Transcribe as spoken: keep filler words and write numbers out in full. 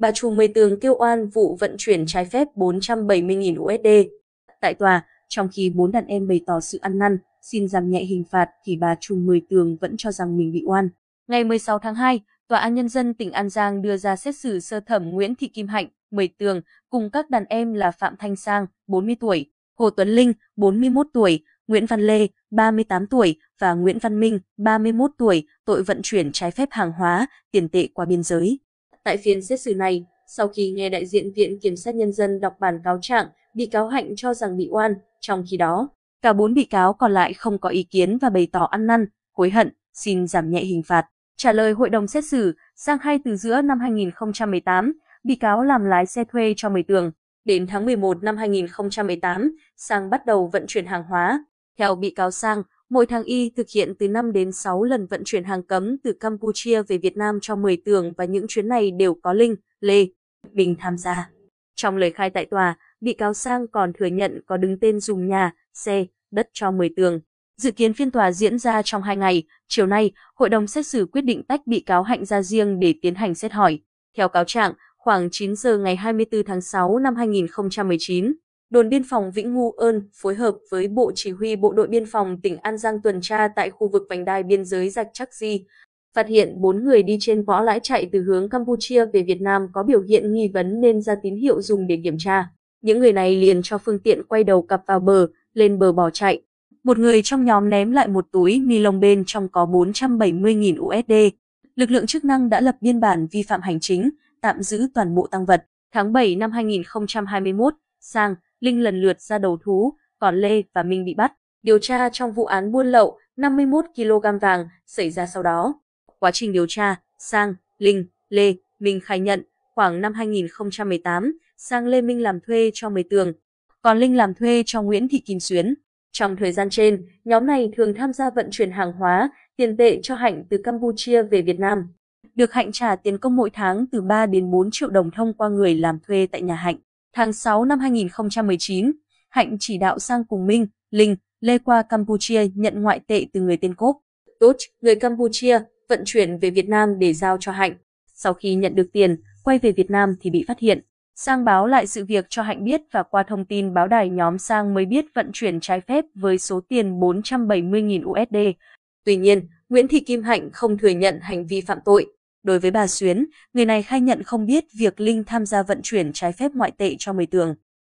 bà chủ mười tường kêu oan vụ vận chuyển trái phép bốn trăm bảy mươi nghìn u ét đê. Tại tòa, trong khi bốn đàn em bày tỏ sự ăn năn, xin giảm nhẹ hình phạt thì bà chủ mười tường vẫn cho rằng mình bị oan. Ngày mười sáu tháng hai, Tòa án Nhân dân tỉnh An Giang đưa ra xét xử sơ thẩm Nguyễn Thị Kim Hạnh, mười tường, cùng các đàn em là Phạm Thanh Sang, bốn mươi tuổi, Hồ Tuấn Linh, bốn mươi mốt tuổi, Nguyễn Văn Lê, ba mươi tám tuổi và Nguyễn Văn Minh, ba mươi mốt tuổi, tội vận chuyển trái phép hàng hóa, tiền tệ qua biên giới. Tại phiên xét xử này, sau khi nghe đại diện Viện Kiểm sát Nhân dân đọc bản cáo trạng, bị cáo Hạnh cho rằng bị oan, trong khi đó, cả bốn bị cáo còn lại không có ý kiến và bày tỏ ăn năn, hối hận, xin giảm nhẹ hình phạt. Trả lời hội đồng xét xử, Sang khai từ giữa năm hai nghìn không trăm mười tám, bị cáo làm lái xe thuê cho mười tường. Đến tháng mười một năm hai nghìn không trăm mười tám, Sang bắt đầu vận chuyển hàng hóa. Theo bị cáo Sang, mỗi tháng y thực hiện từ năm đến sáu lần vận chuyển hàng cấm từ Campuchia về Việt Nam cho mười tường và những chuyến này đều có Linh, Lê, Bình tham gia. Trong lời khai tại tòa, bị cáo Sang còn thừa nhận có đứng tên dùng nhà, xe, đất cho mười tường. Dự kiến phiên tòa diễn ra trong hai ngày, chiều nay, hội đồng xét xử quyết định tách bị cáo Hạnh ra riêng để tiến hành xét hỏi. Theo cáo trạng, khoảng chín giờ ngày hai mươi tư tháng sáu năm hai nghìn không trăm mười chín, Đồn Biên phòng Vĩnh Ngư Ơn phối hợp với Bộ Chỉ huy Bộ đội Biên phòng tỉnh An Giang tuần tra tại khu vực vành đai biên giới Rạch Trắc Di, phát hiện bốn người đi trên võ lãi chạy từ hướng Campuchia về Việt Nam có biểu hiện nghi vấn nên ra tín hiệu dừng để kiểm tra. Những người này liền cho phương tiện quay đầu cặp vào bờ, lên bờ bỏ chạy. Một người trong nhóm ném lại một túi ni lông bên trong có bốn trăm bảy mươi nghìn u ét đê. Lực lượng chức năng đã lập biên bản vi phạm hành chính, tạm giữ toàn bộ tang vật. Tháng bảy năm hai nghìn không trăm hai mươi mốt, Sang, Linh lần lượt ra đầu thú, còn Lê và Minh bị bắt. Điều tra trong vụ án buôn lậu năm mươi mốt ki lô gam vàng xảy ra sau đó. Quá trình điều tra, Sang, Linh, Lê, Minh khai nhận, khoảng năm hai nghìn không trăm mười tám, Sang Lê Minh làm thuê cho mười tường, còn Linh làm thuê cho Nguyễn Thị Kim Xuyến. Trong thời gian trên, nhóm này thường tham gia vận chuyển hàng hóa, tiền tệ cho Hạnh từ Campuchia về Việt Nam. Được Hạnh trả tiền công mỗi tháng từ ba đến bốn triệu đồng thông qua người làm thuê tại nhà Hạnh. Tháng sáu năm hai nghìn không trăm mười chín, Hạnh chỉ đạo Sang cùng Minh, Linh, Lê qua Campuchia nhận ngoại tệ từ người tên Cốp, Tốt, người Campuchia, vận chuyển về Việt Nam để giao cho Hạnh. Sau khi nhận được tiền, quay về Việt Nam thì bị phát hiện. Sang báo lại sự việc cho Hạnh biết và qua thông tin báo đài nhóm Sang mới biết vận chuyển trái phép với số tiền bốn trăm bảy mươi nghìn u ét đê. Tuy nhiên, Nguyễn Thị Kim Hạnh không thừa nhận hành vi phạm tội. Đối với bà Xuyến, người này khai nhận không biết việc Linh tham gia vận chuyển trái phép ngoại tệ cho mười tường.